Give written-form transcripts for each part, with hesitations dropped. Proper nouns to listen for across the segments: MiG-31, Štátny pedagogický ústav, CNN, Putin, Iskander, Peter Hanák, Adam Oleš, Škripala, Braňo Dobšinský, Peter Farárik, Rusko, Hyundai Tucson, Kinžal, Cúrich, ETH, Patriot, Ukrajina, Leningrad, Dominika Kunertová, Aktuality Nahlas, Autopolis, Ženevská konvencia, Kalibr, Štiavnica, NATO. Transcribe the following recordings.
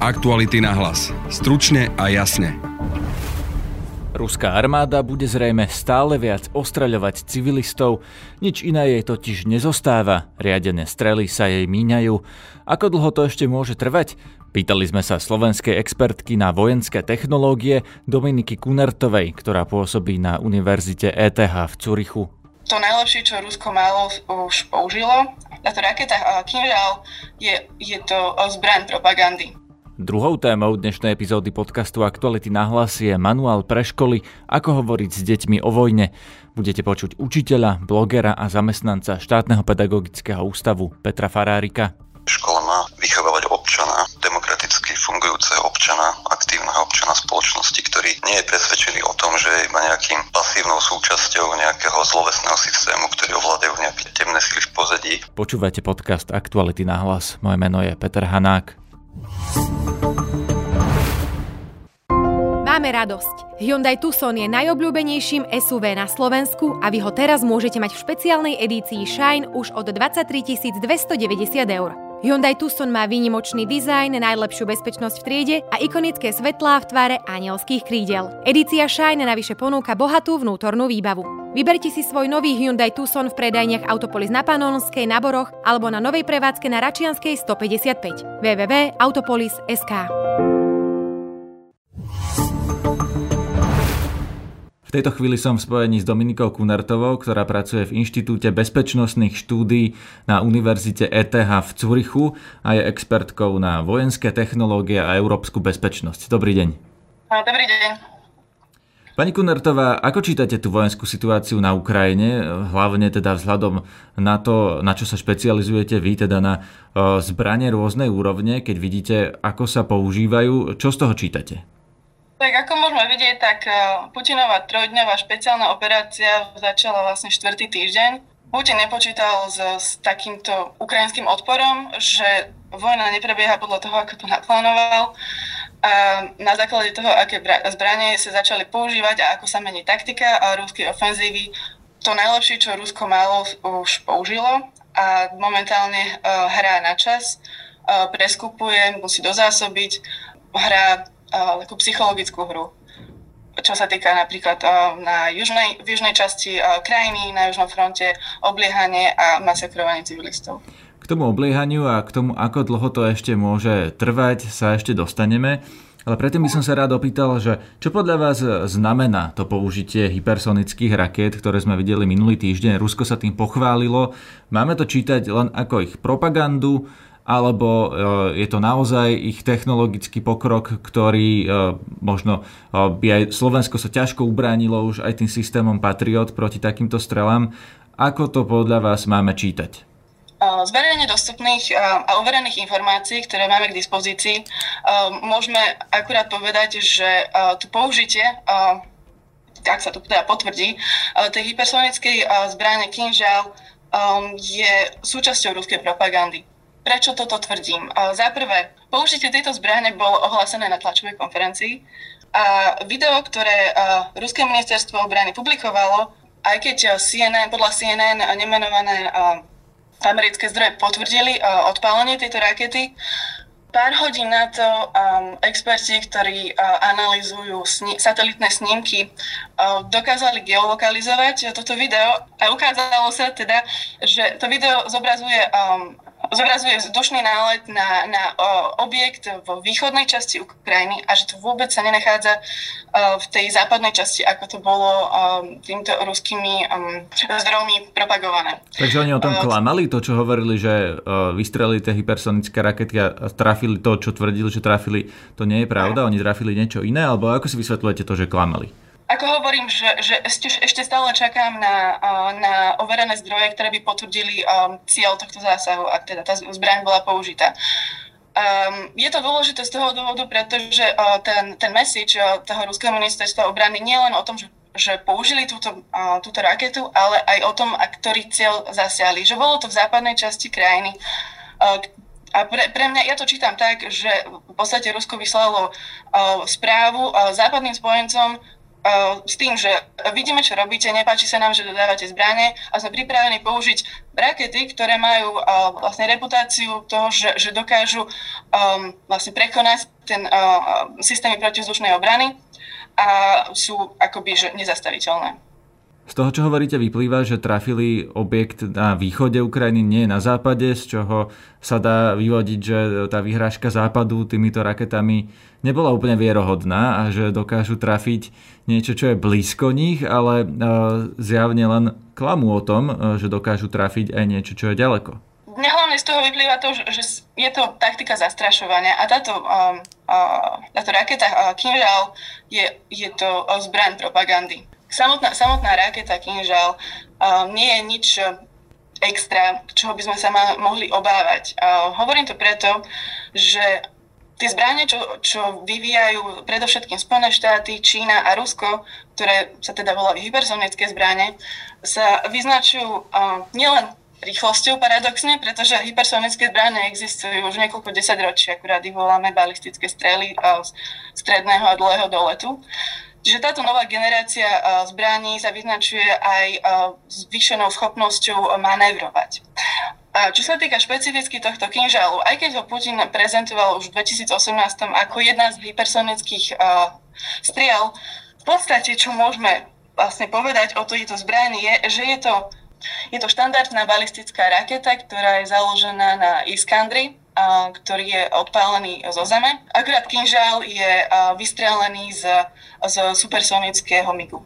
Aktuality Nahlas. Stručne a jasne. Ruská armáda bude zrejme stále viac ostreľovať civilistov. Nič iné jej totiž nezostáva. Riadené strely sa jej míňajú. Ako dlho to ešte môže trvať? Pýtali sme sa slovenskej expertky na vojenské technológie Dominiky Kunertovej, ktorá pôsobí na univerzite ETH v Cúrichu. To najlepšie, čo Rusko málo už použilo, na to raketa Kinžal, je to zbraň propagandy. Druhou témou dnešnej epizódy podcastu Aktuality Nahlas je manuál pre školy, ako hovoriť s deťmi o vojne. Budete počuť učiteľa, blogera a zamestnanca Štátneho pedagogického ústavu Petra Farárika. Škola má vychovávať občana, demokraticky fungujúceho občana, aktívneho občana spoločnosti, ktorý nie je presvedčený o tom, že je iba nejakým pasívnou súčasťou nejakého zlovesného systému, ktorý ovládajú nejaké temné sily v pozadí. Počúvate podcast Aktuality Nahlas. Moje meno je Peter Hanák. Máme radosť. Hyundai Tucson je najobľúbenejším SUV na Slovensku a vy ho teraz môžete mať v špeciálnej edícii Shine už od 23 290 eur. Hyundai Tucson má výnimočný dizajn, najlepšiu bezpečnosť v triede a ikonické svetlá v tvare anielských krídel. Edícia Shine navyše ponúka bohatú vnútornú výbavu. Vyberte si svoj nový Hyundai Tucson v predajniach Autopolis na Panonskej, na Boroch alebo na novej prevádzke na Račianskej 155. www.autopolis.sk. V tejto chvíli som v spojení s Dominikou Kunertovou, ktorá pracuje v Inštitúte bezpečnostných štúdií na Univerzite ETH v Cúrichu a je expertkou na vojenské technológie a európsku bezpečnosť. Dobrý deň. Dobrý deň. Pani Kunertová, ako čítate tú vojenskú situáciu na Ukrajine, hlavne teda vzhľadom na to, na čo sa špecializujete vy, teda na zbrane rôznej úrovne, keď vidíte, ako sa používajú, čo z toho čítate? Tak ako môžeme vidieť, tak Putinová trojdňová špeciálna operácia začala vlastne 4. týždeň. Putin nepočítal s takýmto ukrajinským odporom, že vojna neprebieha podľa toho, ako to naplánoval. A na základe toho, aké zbranie sa začali používať a ako sa mení taktika a ruské ofenzívy, to najlepšie, čo Rusko málo už použilo a momentálne hrá na čas, preskupuje, musí dozásobiť, hrá takú psychologickú hru, čo sa týka napríklad v južnej časti krajiny, na južnom fronte, obliehanie a masakrovanie civilistov. K tomu obliehaniu a k tomu, ako dlho to ešte môže trvať, sa ešte dostaneme. Ale predtým by som sa rád opýtal, že čo podľa vás znamená to použitie hypersonických rakiet, ktoré sme videli minulý týždeň. Rusko sa tým pochválilo. Máme to čítať len ako ich propagandu, alebo je to naozaj ich technologický pokrok, ktorý možno by aj Slovensko sa ťažko ubránilo už aj tým systémom Patriot proti takýmto strelám. Ako to podľa vás máme čítať? Z verejne dostupných a overených informácií, ktoré máme k dispozícii, môžeme akurát povedať, že to použitie, ak sa to teda potvrdí, tej hypersonickej zbrane Kinžal je súčasťou ruskej propagandy. Prečo toto tvrdím? Za prvé, použitie tejto zbrane bolo ohlásené na tlačovej konferencii a video, ktoré Ruské ministerstvo obrany publikovalo, aj keď podľa CNN nemenované americké zdroje potvrdili odpálenie tejto rakety, pár hodín na to experti, ktorí analýzujú satelitné snímky, dokázali geolokalizovať toto video a ukázalo sa teda, že to video zobrazuje vzdušný nálet na objekt vo východnej časti Ukrajiny a že to vôbec sa nenachádza v tej západnej časti, ako to bolo týmto ruskými zdrojmi propagované. Takže oni o tom klamali, to čo hovorili, že vystrelili tie hypersonické rakety a trafili to, čo tvrdili, že trafili, to nie je pravda, oni trafili niečo iné, alebo ako si vysvetľujete to, že klamali? Ako hovorím, že ešte stále čakám na overené zdroje, ktoré by potvrdili cieľ tohto zásahu, ak teda tá zbraň bola použitá. Je to dôležité z toho dôvodu, pretože ten message toho ruského ministerstva obrany nie len o tom, že použili túto raketu, ale aj o tom, ktorý cieľ zasiali. Že bolo to v západnej časti krajiny. A pre mňa, ja to čítam tak, že v podstate Rusko vyslalo správu západným spojencom, s tým, že vidíme, čo robíte, nepáči sa nám, že dodávate zbrane a sme pripravení použiť rakety, ktoré majú vlastne reputáciu toho, že dokážu vlastne prekonať ten systémy protizdušnej obrany a sú akoby že nezastaviteľné. Z toho, čo hovoríte, vyplýva, že trafili objekt na východe Ukrajiny, nie na západe, z čoho sa dá vyvodiť, že tá vyhrážka západu týmito raketami nebola úplne vierohodná a že dokážu trafiť niečo, čo je blízko nich, ale zjavne len klamú o tom, že dokážu trafiť aj niečo, čo je ďaleko. Mňa hlavne z toho vyplýva to, že je to taktika zastrašovania a táto raketa Kinžal je to zbraň propagandy. Samotná raketa Kinžal nie je nič extra, čoho by sme sa mohli obávať. Hovorím to preto, že tie zbrane, čo vyvíjajú predovšetkým Spojené štáty, Čína a Rusko, ktoré sa teda volajú hypersonické zbrane, sa vyznačujú nielen rýchlosťou paradoxne, pretože hypersonické zbrane existujú už niekoľko desaťročí, akurát ich voláme balistické strely stredného a dlhého doletu. Čiže táto nová generácia zbraní sa vyznačuje aj zvýšenou schopnosťou manévrovať. Čo sa týka špecificky tohto Kinžalu, aj keď ho Putin prezentoval už v 2018 ako jedna z hypersonických striel, v podstate, čo môžeme vlastne povedať o tejto zbrani je, že je to štandardná balistická raketa, ktorá je založená na Iskandri, ktorý je odpálený zo zeme. Akurát Kinžal je vystrelený z supersonického migu.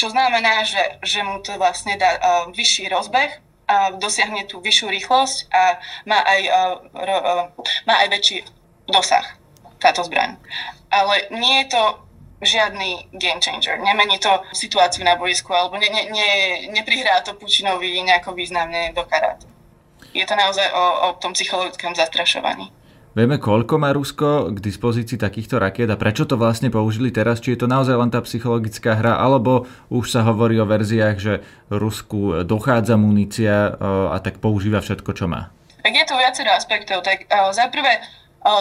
Čo znamená, že mu to vlastne dá vyšší rozbeh, dosiahne tú vyššiu rýchlosť a má aj väčší dosah táto zbraň. Ale nie je to žiadny game changer. Nemení to situáciu na boisku alebo neprihrá to Putinovi nejako významne do karát. Je to naozaj o tom psychologickom zastrašovaní. Vieme, koľko má Rusko k dispozícii takýchto rakiet a prečo to vlastne použili teraz? Či je to naozaj len tá psychologická hra, alebo už sa hovorí o verziách, že Rusku dochádza munícia a tak používa všetko, čo má? Tak je tu viacero aspektov. Tak za prvé,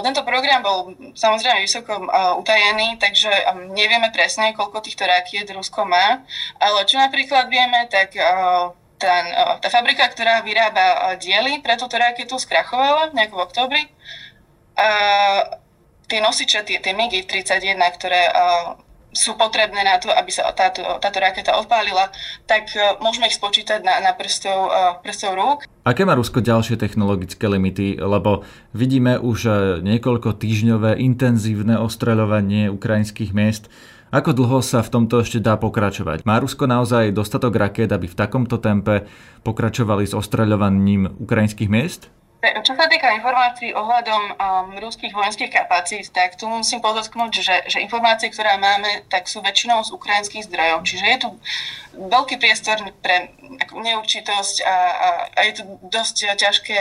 tento program bol samozrejme vysoko utajený, takže nevieme presne, koľko týchto rakiet Rusko má. Ale čo napríklad vieme, tak tá fabrika, ktorá vyrába diely pre túto raketu, skrachovala nejak v októbri. Tie nosiče, tie MiG-31, ktoré sú potrebné na to, aby sa táto raketa odpálila, tak môžeme ich spočítať na prstov rúk. Aké má Rusko ďalšie technologické limity? Lebo vidíme už niekoľko týždňové intenzívne ostreľovanie ukrajinských miest. Ako dlho sa v tomto ešte dá pokračovať? Má Rusko naozaj dostatok raket, aby v takomto tempe pokračovali s ostreľovaním ukrajinských miest? Čo sa týka informácií ohľadom ruských vojenských kapacít, tak tu musím podotknúť, že informácie, ktoré máme, tak sú väčšinou z ukrajinských zdrojov. Čiže je tu veľký priestor pre neurčitosť a je to dosť ťažké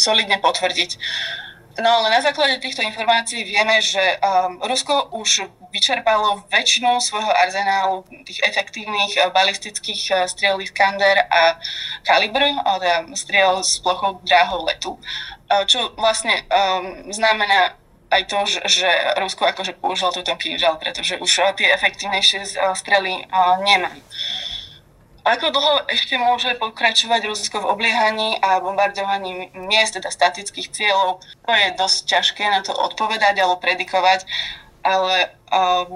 solidne potvrdiť. No ale na základe týchto informácií vieme, že Rusko už vyčerpalo väčšinu svojho arzenálu tých efektívnych balistických striel Iskander a Kalibr, teda striel s plochou dráhou letu. Čo vlastne znamená aj to, že Rusko akože použilo túto Kinžal, pretože už tie efektívnejšie strely nemá. Ako dlho ešte môže pokračovať Rusko v obliehaní a bombardovaní miest, teda statických cieľov? To je dosť ťažké na to odpovedať alebo predikovať, ale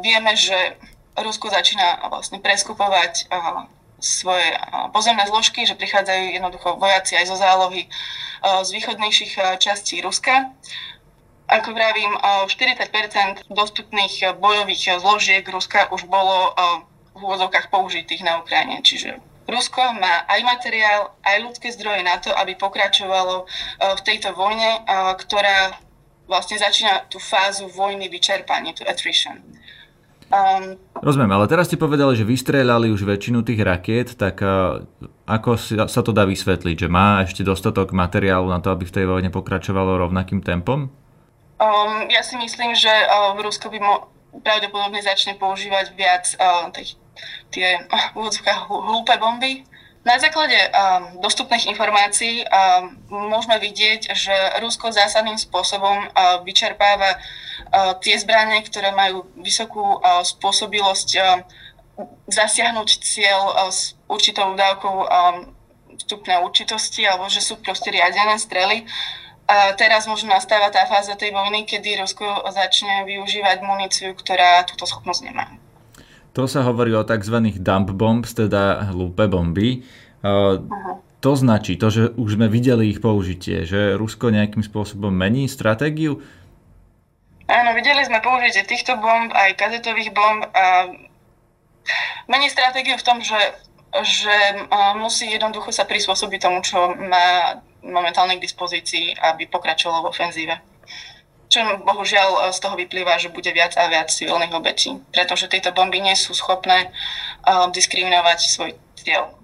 vieme, že Rusko začína vlastne preskupovať svoje pozemné zložky, že prichádzajú jednoducho vojaci aj zo zálohy z východnejších častí Ruska. Ako vravím, 40% dostupných bojových zložiek Ruska už bolo v úvodzovkách použitých na Ukrajine. Čiže Rusko má aj materiál, aj ľudské zdroje na to, aby pokračovalo v tejto vojne, ktorá vlastne začína tú fázu vojny vyčerpania, tú attrition. Rozumiem, ale teraz ste povedali, že vystrieľali už väčšinu tých rakiet, tak ako sa to dá vysvetliť? Že má ešte dostatok materiálu na to, aby v tej vojne pokračovalo rovnakým tempom? Ja si myslím, že Rusko by pravdepodobne začne používať viac tie hlúpe bomby. Na základe dostupných informácií môžeme vidieť, že Rusko zásadným spôsobom vyčerpáva tie zbrane, ktoré majú vysokú spôsobilosť zasiahnuť cieľ s určitou dávkou vstupnej určitosti, alebo že sú proste riadené strely. A teraz možno nastáva tá fáza tej vojny, kedy Rusko začne využívať muníciu, ktorá túto schopnosť nemá. To sa hovorí o tzv. Dump bombs, teda hlúpe bomby. To značí to, že už sme videli ich použitie, že Rusko nejakým spôsobom mení stratégiu? Áno, videli sme použitie týchto bomb, aj kazetových bomb. A mení stratégiu v tom, že musí jednoducho sa prispôsobiť tomu, čo má momentálne k dispozícii, aby pokračovalo v ofenzíve. Čo bohužiaľ z toho vyplýva, že bude viac a viac civilných obetí, pretože tieto bomby nie sú schopné diskriminovať svoj cieľ.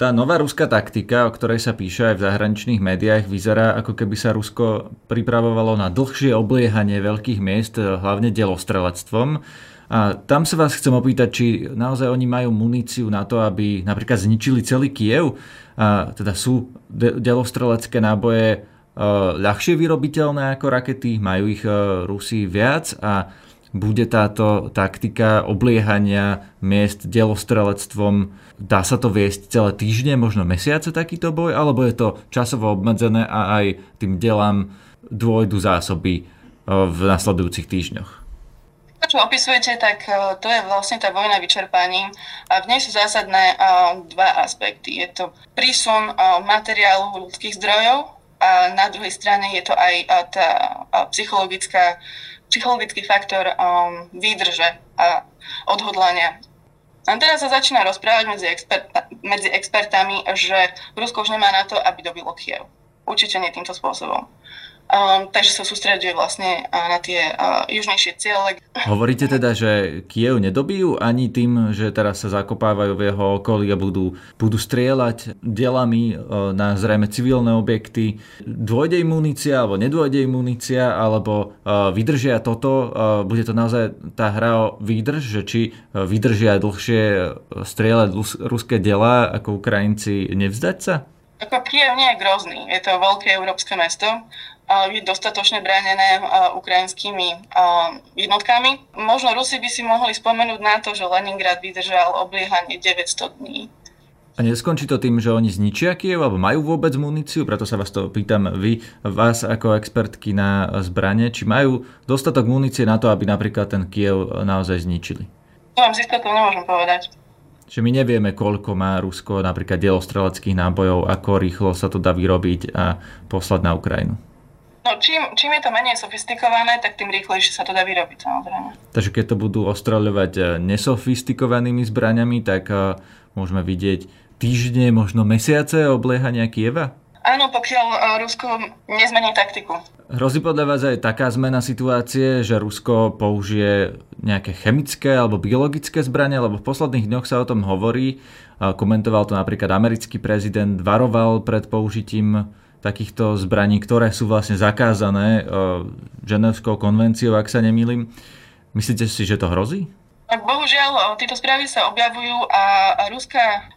Tá nová ruská taktika, o ktorej sa píše aj v zahraničných médiách, vyzerá, ako keby sa Rusko pripravovalo na dlhšie obliehanie veľkých miest, hlavne delostrelectvom. A tam sa vás chcem opýtať, či naozaj oni majú muníciu na to, aby napríklad zničili celý Kyjev? A teda sú delostrelecké náboje ľahšie vyrobiteľné ako rakety? Majú ich Rusi viac? A bude táto taktika obliehania miest delostrelectvom, dá sa to viesť celé týždne, možno mesiace takýto boj? Alebo je to časovo obmedzené a aj tým delám dôjdu zásoby v nasledujúcich týždňoch? To, čo opisujete, tak to je vlastne tá vojna vyčerpaním a v nej sú zásadné dva aspekty. Je to prísun materiálu ľudských zdrojov a na druhej strane je to aj tá psychologický faktor výdrže a odhodlania. A teraz sa začína rozprávať medzi expertami, že Rusko už nemá na to, aby dobilo Kyjev. Určite nie týmto spôsobom. Takže sa sústreďuje vlastne na tie južnejšie ciele. Hovoríte teda, že Kyjev nedobijú ani tým, že teraz sa zakopávajú v jeho okolí a budú strieľať delami na zrejme civilné objekty. Dôjde im munícia alebo nedôjde im munícia, alebo vydržia toto? Bude to naozaj tá hra o výdrž, že či vydržia dlhšie strieľať ruské delá ako Ukrajinci, nevzdať sa? Ako Kyjev nie je grozný, je to veľké európske mesto, je dostatočne bránené ukrajinskými jednotkami. Možno Rusi by si mohli spomenúť na to, že Leningrad vydržal obliehanie 900 dní. A neskončí to tým, že oni zničia Kyjev, alebo majú vôbec muníciu? Preto sa vás to pýtam vy, vás ako expertky na zbrane, či majú dostatok munície na to, aby napríklad ten Kyjev naozaj zničili? To vám zistá, to nemôžem povedať. Že my nevieme, koľko má Rusko napríklad delostreleckých nábojov, ako rýchlo sa to dá vyrobiť a poslať na Ukrajinu. No, čím je to menej sofistikované, tak tým rýchlejšie sa to dá vyrobiť, samozrejme. Takže keď to budú ostreľovať nesofistikovanými zbraňami, tak môžeme vidieť týždne, možno mesiace obliehania Kyjeva? Áno, pokiaľ Rusko nezmení taktiku. Hrozí podľa vás aj taká zmena situácie, že Rusko použije nejaké chemické alebo biologické zbrane, lebo v posledných dňoch sa o tom hovorí. Komentoval to napríklad americký prezident, varoval pred použitím takýchto zbraní, ktoré sú vlastne zakázané Ženevskou konvenciou, ak sa nemýlim. Myslíte si, že to hrozí? Tak bohužiaľ, tieto správy sa objavujú a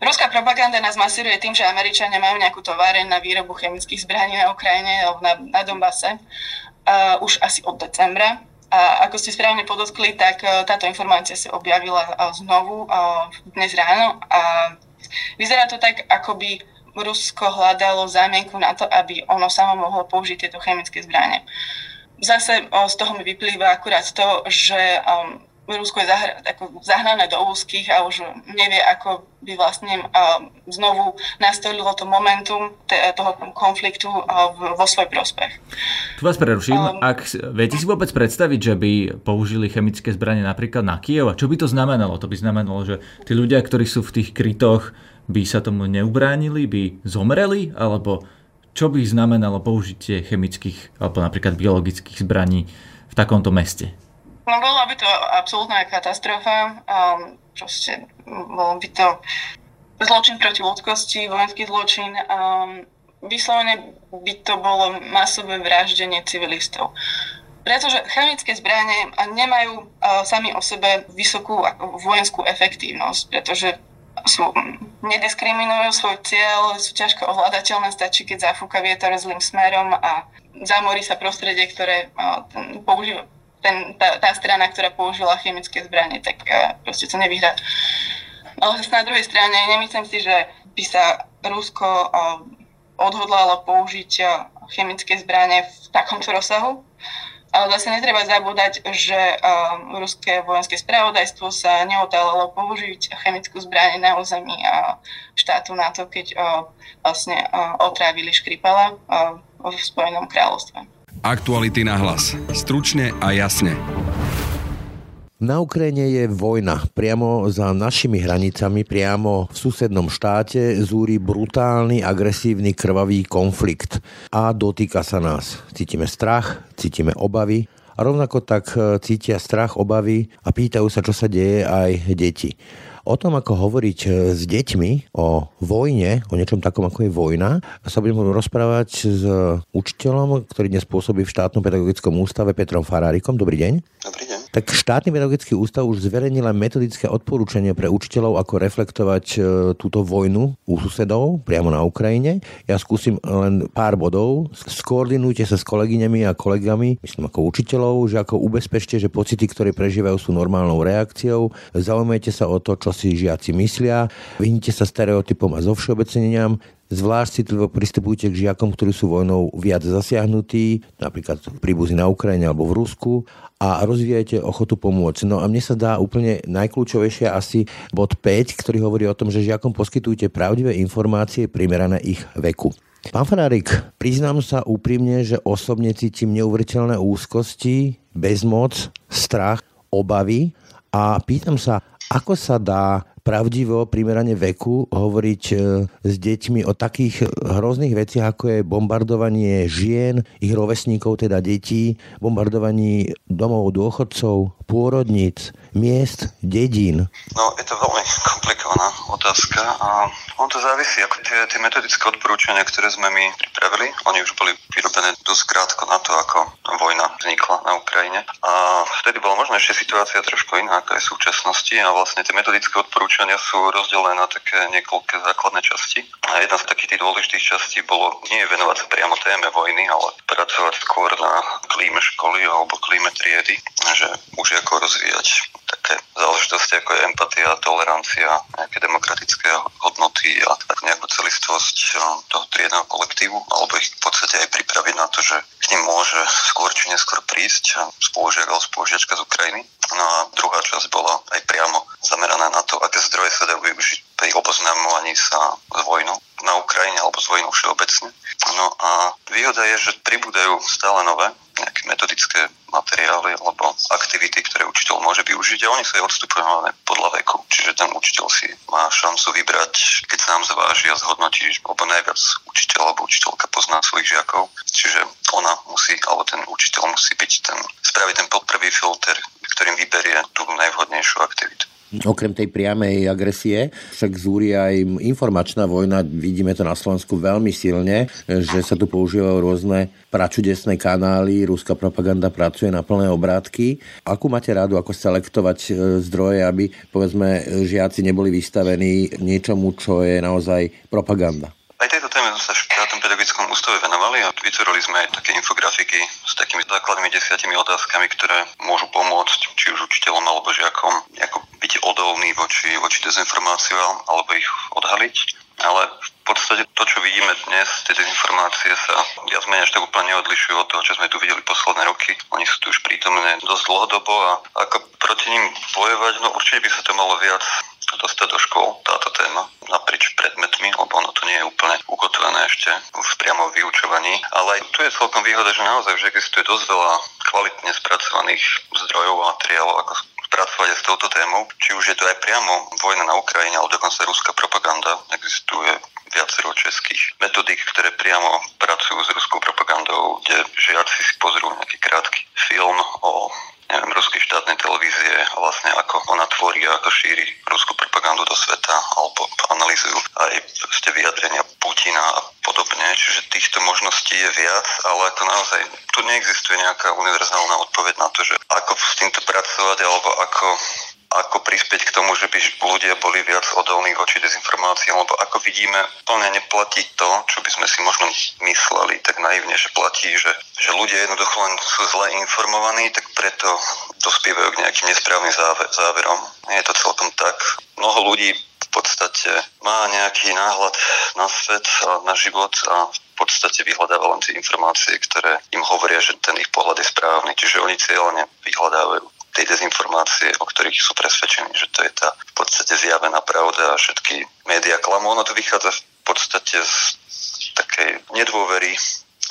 ruská propaganda nás masíruje tým, že Američania majú nejakú továreň na výrobu chemických zbraní na Ukrajine alebo na Donbase už asi od decembra. A ako ste správne podotkli, tak táto informácia sa objavila znovu dnes ráno a vyzerá to tak, akoby Rusko hľadalo zámienku na to, aby ono samo mohlo použiť tieto chemické zbrane. Zase z toho mi vyplýva akurát to, že Rusko je zahnané do úzkých a už nevie, ako by vlastne znovu nastolilo to momentum toho konfliktu vo svoj prospech. Tu vás preruším. Ak viete si vôbec predstaviť, že by použili chemické zbranie napríklad na Kyjev, a čo by to znamenalo? To by znamenalo, že tí ľudia, ktorí sú v tých krytoch, by sa tomu neubránili, by zomreli, alebo čo by znamenalo použitie chemických alebo napríklad biologických zbraní v takomto meste? No, bola by to absolútna katastrofa, proste bol by to zločin proti ľudskosti, vojenský zločin, vyslovene by to bolo masové vraždenie civilistov. Pretože chemické zbranie nemajú sami o sebe vysokú vojenskú efektívnosť, pretože nediskriminujú svoj cieľ, sú ťažko ovládateľné, stačí, keď zafúka vietor zlým smerom a zamorí sa prostredie, ktoré používa tá strana, ktorá použila chemické zbranie, tak proste to nevyhrá. Ale zase na druhej strane nemyslím si, že by sa Rusko odhodlalo použiť chemické zbranie v takomto rozsahu. Ale zase netreba zabúdať, že ruské vojenské spravodajstvo sa neotálalo použiť chemickú zbraň na území štátu NATO, keď vlastne otrávili Škripala v Spojenom kráľovstve. Aktuality na hlas. Stručne a jasne. Na Ukrajine je vojna. Priamo za našimi hranicami, priamo v susednom štáte zúri brutálny, agresívny, krvavý konflikt. A dotýka sa nás. Cítime strach, cítime obavy. A rovnako tak cítia strach, obavy a pýtajú sa, čo sa deje aj deti. O tom, ako hovoriť s deťmi o vojne, o niečom takom, ako je vojna, sa budem rozprávať s učiteľom, ktorý dnes pôsobí v Štátnom pedagogickom ústave, Petrom Farárikom. Dobrý deň. Dobrý deň. Tak Štátny pedagogický ústav už zverejnil metodické odporúčanie pre učiteľov, ako reflektovať túto vojnu u susedov priamo na Ukrajine. Ja skúsim len pár bodov. Skoordinujte sa s kolegyňami a kolegami, myslím ako učiteľov, že ako ubezpečte, že pocity, ktoré prežívajú, sú normálnou reakciou. Zaujímajte sa o to, čo si žiaci myslia. Vyhnite sa stereotypom a zovšeobecneniam. Zvlášť citlivo pristupujte k žiakom, ktorí sú vojnou viac zasiahnutí, napríklad príbuzní na Ukrajine alebo v Rusku, a rozvíjajte ochotu pomôcť. No a mne sa dá úplne najkľúčovejšie asi bod 5, ktorý hovorí o tom, že žiakom poskytujte pravdivé informácie primerané ich veku. Pán Farárik, priznám sa úprimne, že osobne cítim neuveriteľné úzkosti, bezmoc, strach, obavy a pýtam sa, ako sa dá pravdivo, primerane veku hovoriť s deťmi o takých hrozných veciach, ako je bombardovanie žien, ich rovesníkov, teda detí, bombardovanie domov dôchodcov, pôrodníc, miest, dedín. No, je to veľmi komplikovaná otázka a on to závisí, ako tie metodické odporúčania, ktoré sme my pripravili, oni už boli vyrobené dosť krátko na to, ako vojna vznikla na Ukrajine a vtedy bola možno ešte situácia trošku iná, ako aj v súčasnosti a vlastne tie metodické odporúčania sú rozdelené na také niekoľké základné časti. A jedna z takých tých dôležitých častí bolo nie venovať sa priamo téme vojny, ale pracovať skôr na klíme školy alebo klíme triedy, že už ako rozvíjať také záležitosti ako je empatia, tolerancia, nejaké demokratické hodnoty a tak nejakú celistvosť toho triedného kolektívu, alebo ich v podstate aj pripraviť na to, že k nim môže skôr či neskôr prísť spolužiak alebo spolužiačka z Ukrajiny. No a druhá časť bola aj priamo zameraná na to, aké zdroje sa dajú využiť pri oboznamovaní sa s vojnou na Ukrajine alebo s vojnou všeobecne. No a výhoda je, že pribúdajú stále nové nejaké metodické materiály alebo aktivity, ktoré učiteľ môže využiť a oni sa aj odstupňované podľa veku. Čiže ten učiteľ si má šancu vybrať, keď sám zváži a zhodnotí, alebo najviac učiteľ alebo učiteľka pozná svojich žiakov. Čiže ona musí, alebo ten učiteľ musí byť spraviť ten prvý filter, ktorým vyberie tú najvhodnejšiu aktivitu. Okrem tej priamej agresie však zúri aj informačná vojna. Vidíme to na Slovensku veľmi silne, že sa tu používajú rôzne pračudesné kanály, ruská propaganda pracuje na plné obrátky. Akú máte radu, ako selektovať zdroje, aby povedzme žiaci neboli vystavení niečomu, čo je naozaj propaganda? Aj tejto téme sa na tom pedagogickom ústave venovali a vytvorili sme aj také infografiky s takými základnými 10 otázkami, ktoré môžu pomôcť či už učiteľom alebo žiakom nejako byť odolní voči dezinformáciám alebo ich odhaliť. Ale v podstate to, čo vidíme dnes, tie dezinformácie sa viac menej až tak úplne neodlišujú od toho, čo sme tu videli posledné roky. Oni sú tu už prítomné dosť dlhodobo a ako proti nim bojovať, no určite by sa to malo viac dostať do škôl, táto téma naprieč predmetmi, lebo ono to nie je úplne ukotvené ešte v priamo vyučovaní. Ale aj tu je celkom výhoda, že naozaj že existuje dosť veľa kvalitne spracovaných zdrojov a materiálov, ako pracovať s touto témou. Či už je to aj priamo vojna na Ukrajine, alebo dokonca ruská propaganda, existuje viacero českých metodík, ktoré priamo pracujú s ruskou propagandou, kde žiaci si pozrú nejaký krátky film o ruskej štátnej televízie a vlastne ako ona tvorí a ako šíri ruskú propagandu do sveta, alebo analýzujú aj vyjadrenia Putina a podobne. Čiže týchto možností je viac, ale to naozaj tu neexistuje nejaká univerzálna odpoveď na to, že ako s týmto pracovať alebo ako ako prispieť k tomu, že by ľudia boli viac odolní voči dezinformáciám, lebo ako vidíme, plne neplatí to, čo by sme si možno mysleli tak naivne, že platí, že ľudia jednoducho len sú zle informovaní, tak preto dospievajú k nejakým nesprávnym záverom. Nie je to celkom tak. Mnoho ľudí v podstate má nejaký náhľad na svet a na život a v podstate vyhľadáva len tie informácie, ktoré im hovoria, že ten ich pohľad je správny, čiže oni cieľne vyhľadávajú tej dezinformácie, o ktorých sú presvedčení, že to je tá v podstate zjavená pravda a všetky médiá klamú. Ono to vychádza v podstate z takej nedôvery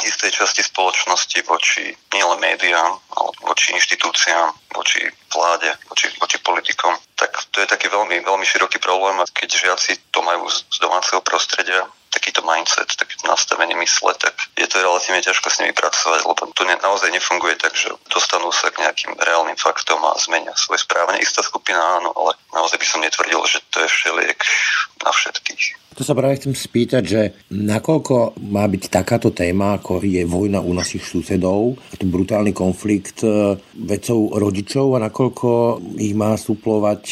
istej časti spoločnosti voči nielen médiám, ale voči inštitúciám, voči vláde, voči politikom. Tak to je taký veľmi, veľmi široký problém, a keď žiaci to majú z domáceho prostredia, takýto mindset, takéto nastavenie mysle, tak je to relatívne ťažko s nimi pracovať, lebo to naozaj nefunguje tak, že dostanú sa k nejakým reálnym faktom a zmenia svoje správne. Istá skupina áno, ale naozaj by som netvrdil, že to je všeliek na všetkých. To sa práve chcem spýtať, že nakoľko má byť takáto téma, ako je vojna u našich susedov, brutálny konflikt vecou rodičov a nakoľko ich má suplovať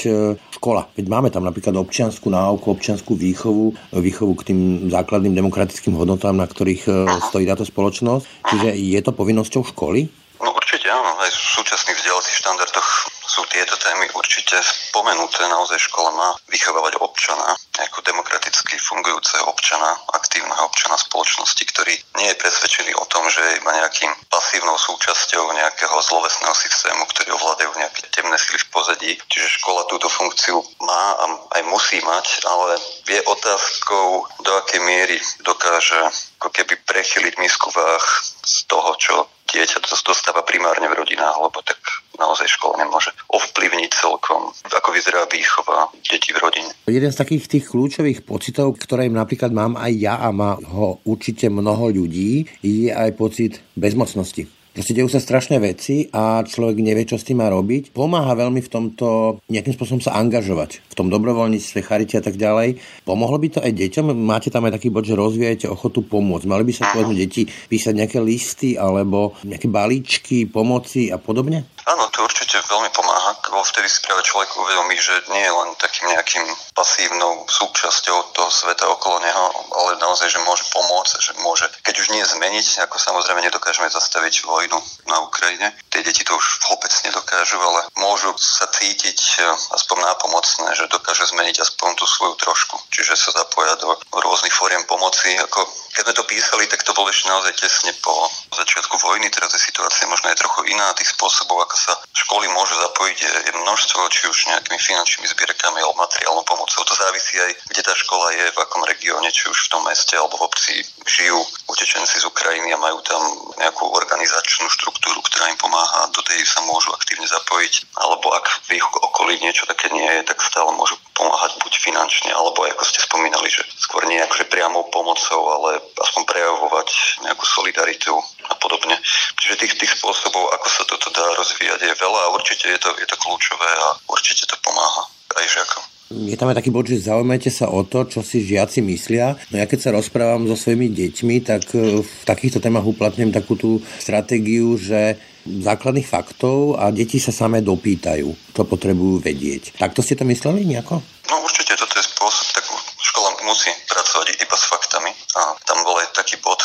škola. Veď máme tam napríklad občiansku náuku, občiansku výchovu, výchovu k tým základným demokratickým hodnotám, na ktorých stojí táto spoločnosť. Čiže je to povinnosťou školy? No určite áno, aj v súčasných vzdelávacích štandardoch sú tieto témy určite spomenuté. Naozaj škola má vychovávať občana, ako demokraticky fungujúceho občana, aktívneho občana spoločnosti, ktorý nie je presvedčený o tom, že je iba nejakým pasívnou súčasťou nejakého zlovesného systému, ktorý ovládajú nejaké temné sily v pozadí. Čiže škola túto funkciu má a aj musí mať, ale je otázkou, do akej miery dokáže ako keby prechýliť misku váh z toho, čo dieťa to dostáva primárne v rodinách, lebo tak naozaj škola nemôže ovplyvniť celkom, ako vyzerá výchova detí v rodine. Jeden z takých tých kľúčových pocitov, ktoré napríklad mám aj ja a má ho určite mnoho ľudí, je aj pocit bezmocnosti. Proste dejú sa strašné veci a človek nevie, čo s tým má robiť. Pomáha veľmi v tomto nejakým spôsobom sa angažovať. V tom dobrovoľníctve, charite a tak ďalej. Pomohlo by to aj deťom? Máte tam aj taký bod, že rozvíjate ochotu pomôcť. Mali by sa povedzme deti písať nejaké listy alebo nejaké balíčky pomoci a podobne? Áno, to určite veľmi pomáha. Vtedy si práve človek uvedomí, že nie je len takým nejakým pasívnou súčasťou toho sveta okolo neho, ale naozaj, že môže pomôcť, že môže, keď už nie zmeniť, ako samozrejme nedokážeme zastaviť vojnu na Ukrajine. Tie deti to už vôbec nedokážu, ale môžu sa cítiť aspoň nápomocné, že dokážu zmeniť aspoň tú svoju trošku. Čiže sa zapoja do rôznych foriem pomoci. Ako keď sme to písali, tak to bolo ešte naozaj tesne po začiatku vojny. Teraz je situácia možno aj trochu iná. Tých spôsobov, ako sa školy môžu zapojiť, je množstvo, či už nejakými finančnými zbierkami alebo materiálnou pomocou. To závisí aj, kde tá škola je, v akom regióne, či už v tom meste alebo v obci žijú utečenci z Ukrajiny a majú tam nejakú organizáciu, štruktúru, ktorá im pomáha, do tej sa môžu aktívne zapojiť, alebo ak v ich okolí niečo také nie je, tak stále môžu pomáhať buď finančne, alebo ako ste spomínali, že skôr nie akože priamou pomocou, ale aspoň prejavovať nejakú solidaritu a podobne. Čiže tých spôsobov, ako sa toto dá rozvíjať, je veľa a určite je to kľúčové a určite to pomáha aj žiakom. Je tam aj taký bod, že zaujímajte sa o to, čo si žiaci myslia. No ja keď sa rozprávam so svojimi deťmi, tak v takýchto témach uplatňujem takú tú stratégiu, že základných faktov a deti sa samé dopýtajú, čo potrebujú vedieť. Takto ste to mysleli nejako? No určite, toto je spôsob, tak škola musí pracovať iba s faktami. A tam bol aj taký bod,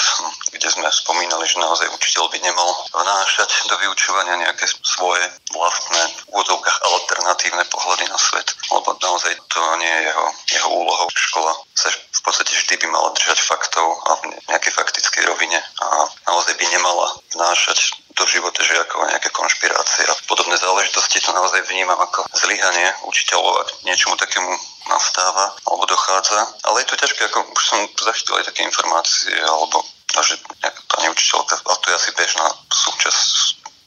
kde sme spomínali, že naozaj učiteľ by nemal vnášať do vyučovania nejaké svoje vlastné v úvodzovkách alternatívne pohľady na svet, lebo naozaj to nie je jeho úlohou. Škola sa v podstate vždy by mala držať faktov a v nejakej faktickej rovine a naozaj by nemala vnášať do života žiakov nejaké konšpirácie a podobné záležitosti. To naozaj vnímam ako zlyhanie učiteľov, ak niečomu takému nastáva alebo dochádza. Ale je to ťažké, ako už som zachytil aj také informácie, alebo že nejaká pani učiteľka, ale to je asi bežná v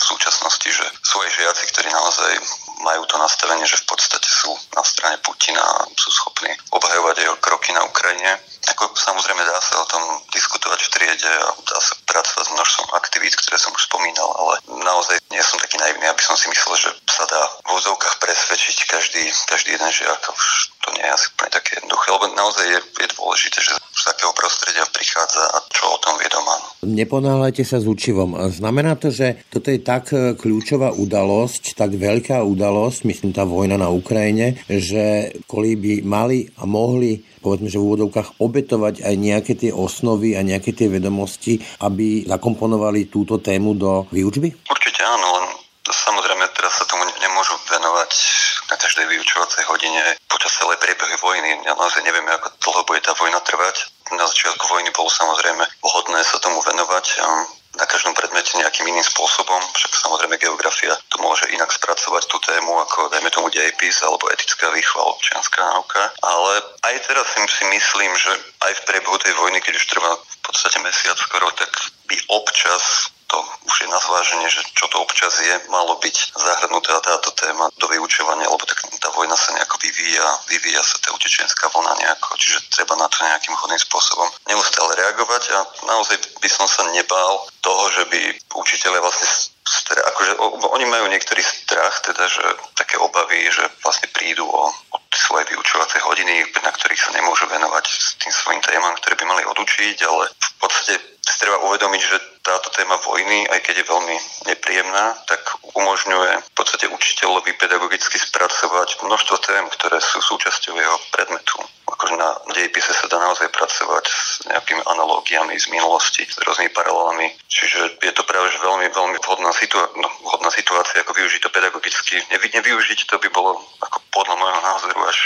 súčasnosti, že sú aj žiaci, ktorí naozaj majú to nastavenie, že v podstate sú na strane Putina a sú schopní obhajovať jeho kroky na Ukrajine. Ako samozrejme dá sa o tom diskutovať v triede a dá sa pracovať s množstvom aktivít, ktoré som už spomínal, ale naozaj naozaj nie som taký naivný, aby som si myslel, že sa dá v úzovkách presvedčiť každý jeden žiak. Už to nie je asi úplne také jednoduché, lebo naozaj je dôležité, že z takého prostredia prichádza a čo o tom vie doma. Neponáhľajte sa s učivom. Znamená to, že toto je tak kľúčová udalosť, tak veľká udalosť, myslím tá vojna na Ukrajine, že kvôli by mali a mohli, povedzme, že v úvodovkách obetovať aj nejaké tie osnovy a nejaké tie vedomosti, aby zakomponovali túto tému do výučby? Určite áno, len samozrejme teraz sa tomu nemôžu venovať na každej výučovacej hodine počas celej priebehu vojny. Ja naozaj neviem, ako dlho bude tá vojna trvať. Na začiatku vojny bolo samozrejme vhodné sa tomu venovať na každom predmete nejakým iným spôsobom, však samozrejme geografia to môže inak spracovať tú tému ako dajme tomu dejepis alebo etická výchova, občianska náuka, ale aj teraz si myslím, že aj v priebehu tej vojny, keď už trvá v podstate mesiac skoro, tak by občas, to už je na zváženie, že čo to občas je, malo byť zahrnutá táto téma do vyučovania, lebo tak tá vojna sa nejako vyvíja sa tá utečenská vlna nejako, čiže treba na to nejakým hodným spôsobom neustále reagovať a naozaj by som sa nebál toho, že by učitelia vlastne akože oni majú niektorý strach, teda, že také obavy, že vlastne prídu o svoje vyučovacie hodiny, na ktorých sa nemôžu venovať s tým svojím témam, ktoré by mali odučiť, ale v podstate treba uvedomiť, že táto téma vojny, aj keď je veľmi nepríjemná, tak umožňuje v podstate učiteľovi pedagogicky spracovať množstvo tém, ktoré sú súčasťou jeho predmetu. Akože na dejepise sa dá naozaj pracovať s nejakými analógiami z minulosti, s rôznymi paralelami. Čiže je to práve veľmi, veľmi vhodná situácia, ako využiť to pedagogicky. Nevyužiť to by bolo ako podľa môjho názoru až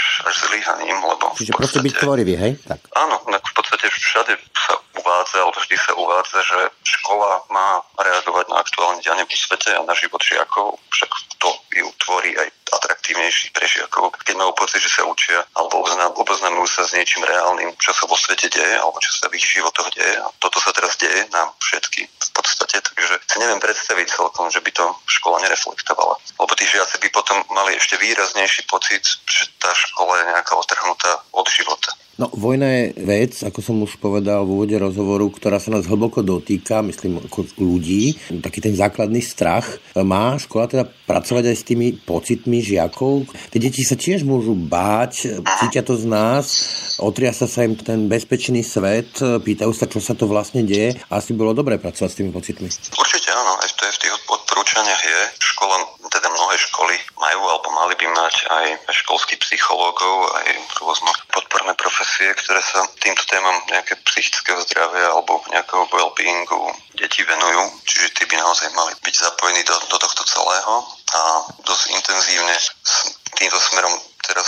zlyhaním, lebo... Čiže proste byť tvorivý, hej? Tak. Áno, v podstate všade sa uvádza, alebo vždy sa uvádza, že škola má reagovať na aktuálne dianie vo svete a na život žiakov, však to ju tvorí aj atraktívnejší pre žiakov. Keď majú pocit, že sa učia alebo oboznamujú sa s niečím reálnym, čo sa vo svete deje alebo čo sa v ich životoch deje. A toto sa teraz deje nám všetkým v podstate, takže si neviem predstaviť celkom, že by to škola nereflektovala. Lebo tí žiaci by potom mali ešte výraznejší pocit, že tá škola je nejaká otrhnutá od života. No, vojna je vec, ako som už povedal v úvode rozhovoru, ktorá sa nás hlboko dotýka, myslím, ako ľudí. Taký ten základný strach. Má škola teda pracovať aj s tými pocitmi žiakov? Tie deti sa tiež môžu báť, cítia to z nás, otriasa sa im ten bezpečný svet, pýtajú sa, čo sa to vlastne deje. Asi bolo dobré pracovať s tými pocitmi. Určite áno, aj to je v tých odporúčaniach je. Teda mnohé školy majú alebo mali by mať aj školských psychológov, aj rôzne podporné profesie, ktoré sa týmto témam nejaké psychického zdravia alebo nejakého well-beingu deti venujú. Čiže tí by naozaj mali byť zapojení do tohto celého a dosť intenzívne s týmto smerom teraz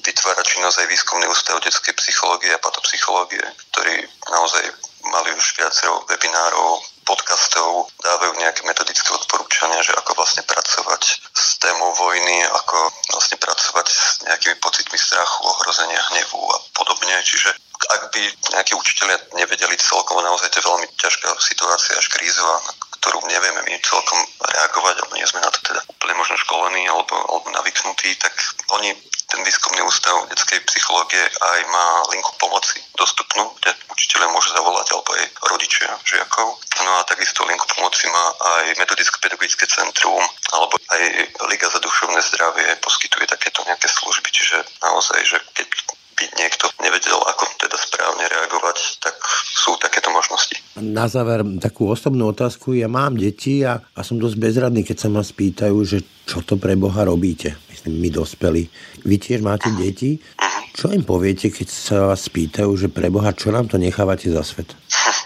vytvára činnosť aj výskumný ústav detskej psychológie a patopsychológie, ktorý naozaj mali už viacero webinárov, podcastov, dávajú nejaké metodické odporúčania, že ako vlastne pracovať s témou vojny, ako vlastne pracovať s nejakými pocitmi strachu, ohrozenia, hnevu a podobne. Čiže ak by nejakí učitelia nevedeli celkom, naozaj to je veľmi ťažká situácia až krízová, na ktorú nevieme my celkom reagovať, alebo nie sme na to teda úplne možno školení alebo navyknutí, tak oni ten výskumný ústav detskej psychológie aj má linku pomoci dostupnú, kde učiteľe môžu zavolať alebo aj rodičia žiakov. No a takisto linku pomoci má aj metodicko-pedagogické centrum alebo aj Liga za duševné zdravie poskytuje takéto nejaké služby, čiže naozaj, že keď by niekto nevedel, ako teda správne reagovať, tak sú takéto možnosti. Na záver takú osobnú otázku. Ja mám deti a som dosť bezradný, keď sa ma spýtajú, že čo to pre Boha robíte? Myslím, my dospelí. Vy tiež máte deti? Čo im poviete, keď sa vás pýtajú, že pre Boha, čo nám to nechávate za svet?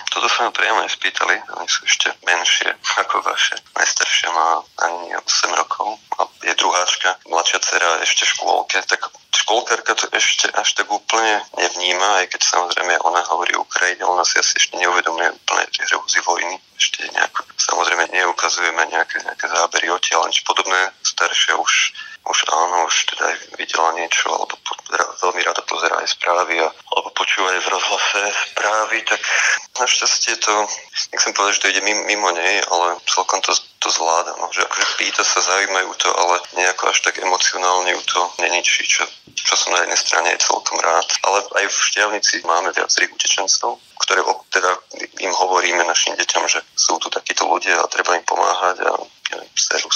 Toto sa ma priamo nespýtali. Oni sú ešte menšie ako vaše. Najstaršia má ani 8 rokov a je druháčka. Mladšia dcera ešte v škôlke. Tak škôlkarka to ešte až tak úplne nevníma, aj keď samozrejme ona hovorí o Ukrajine, ona si asi ešte neuvedomuje úplne tie hrôzy vojny. Ešte nejako, samozrejme neukazujeme nejaké zábery odtiaľ, nič podobné. Staršia už áno, už teda videla niečo, alebo veľmi rada pozerá aj správy, alebo počúva aj v rozhlase správy, tak našťastie to, nechcem povedať, že to ide mimo nej, ale celkom to zvláda, no, že akože pýta sa, zaujímajú to, ale nejako až tak emocionálne ju to neničí, čo som na jednej strane je celkom rád. Ale aj v Štiavnici máme viacerých utečencov, ktoré teda im hovoríme našim deťom, že sú tu takíto ľudia a treba im pomáhať a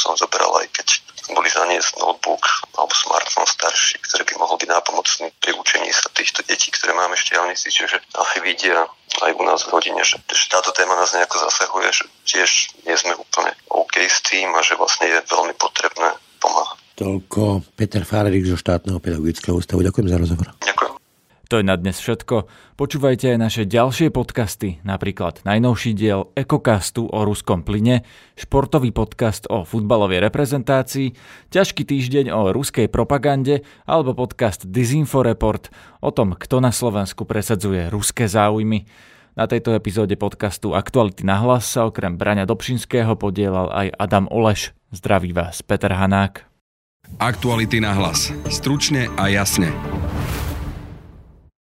som zoberal, aj keď boli zaniesť notebook alebo smartphone starší, ktorý by mohol byť nápomocný pri učení sa týchto detí, ktoré máme ešte v javnici, čiže asi vidia aj u nás v rodine, že táto téma nás nejako zasahuje, že tiež nie sme úplne OK s tým a že vlastne je veľmi potrebné pomáhať. Toľko Peter Farárik zo Štátneho pedagogického ústavu. Ďakujem za rozhovor. Ďakujem. To je na dnes všetko. Počúvajte aj naše ďalšie podcasty, napríklad najnovší diel Ekokastu o ruskom plyne, športový podcast o futbalovej reprezentácii, ťažký týždeň o ruskej propagande alebo podcast Disinfo Report o tom, kto na Slovensku presadzuje ruské záujmy. Na tejto epizóde podcastu Aktuality Nahlas sa okrem Braňa Dobšinského podielal aj Adam Oleš. Zdraví vás Peter Hanák. Aktuality Nahlas. Stručne a jasne.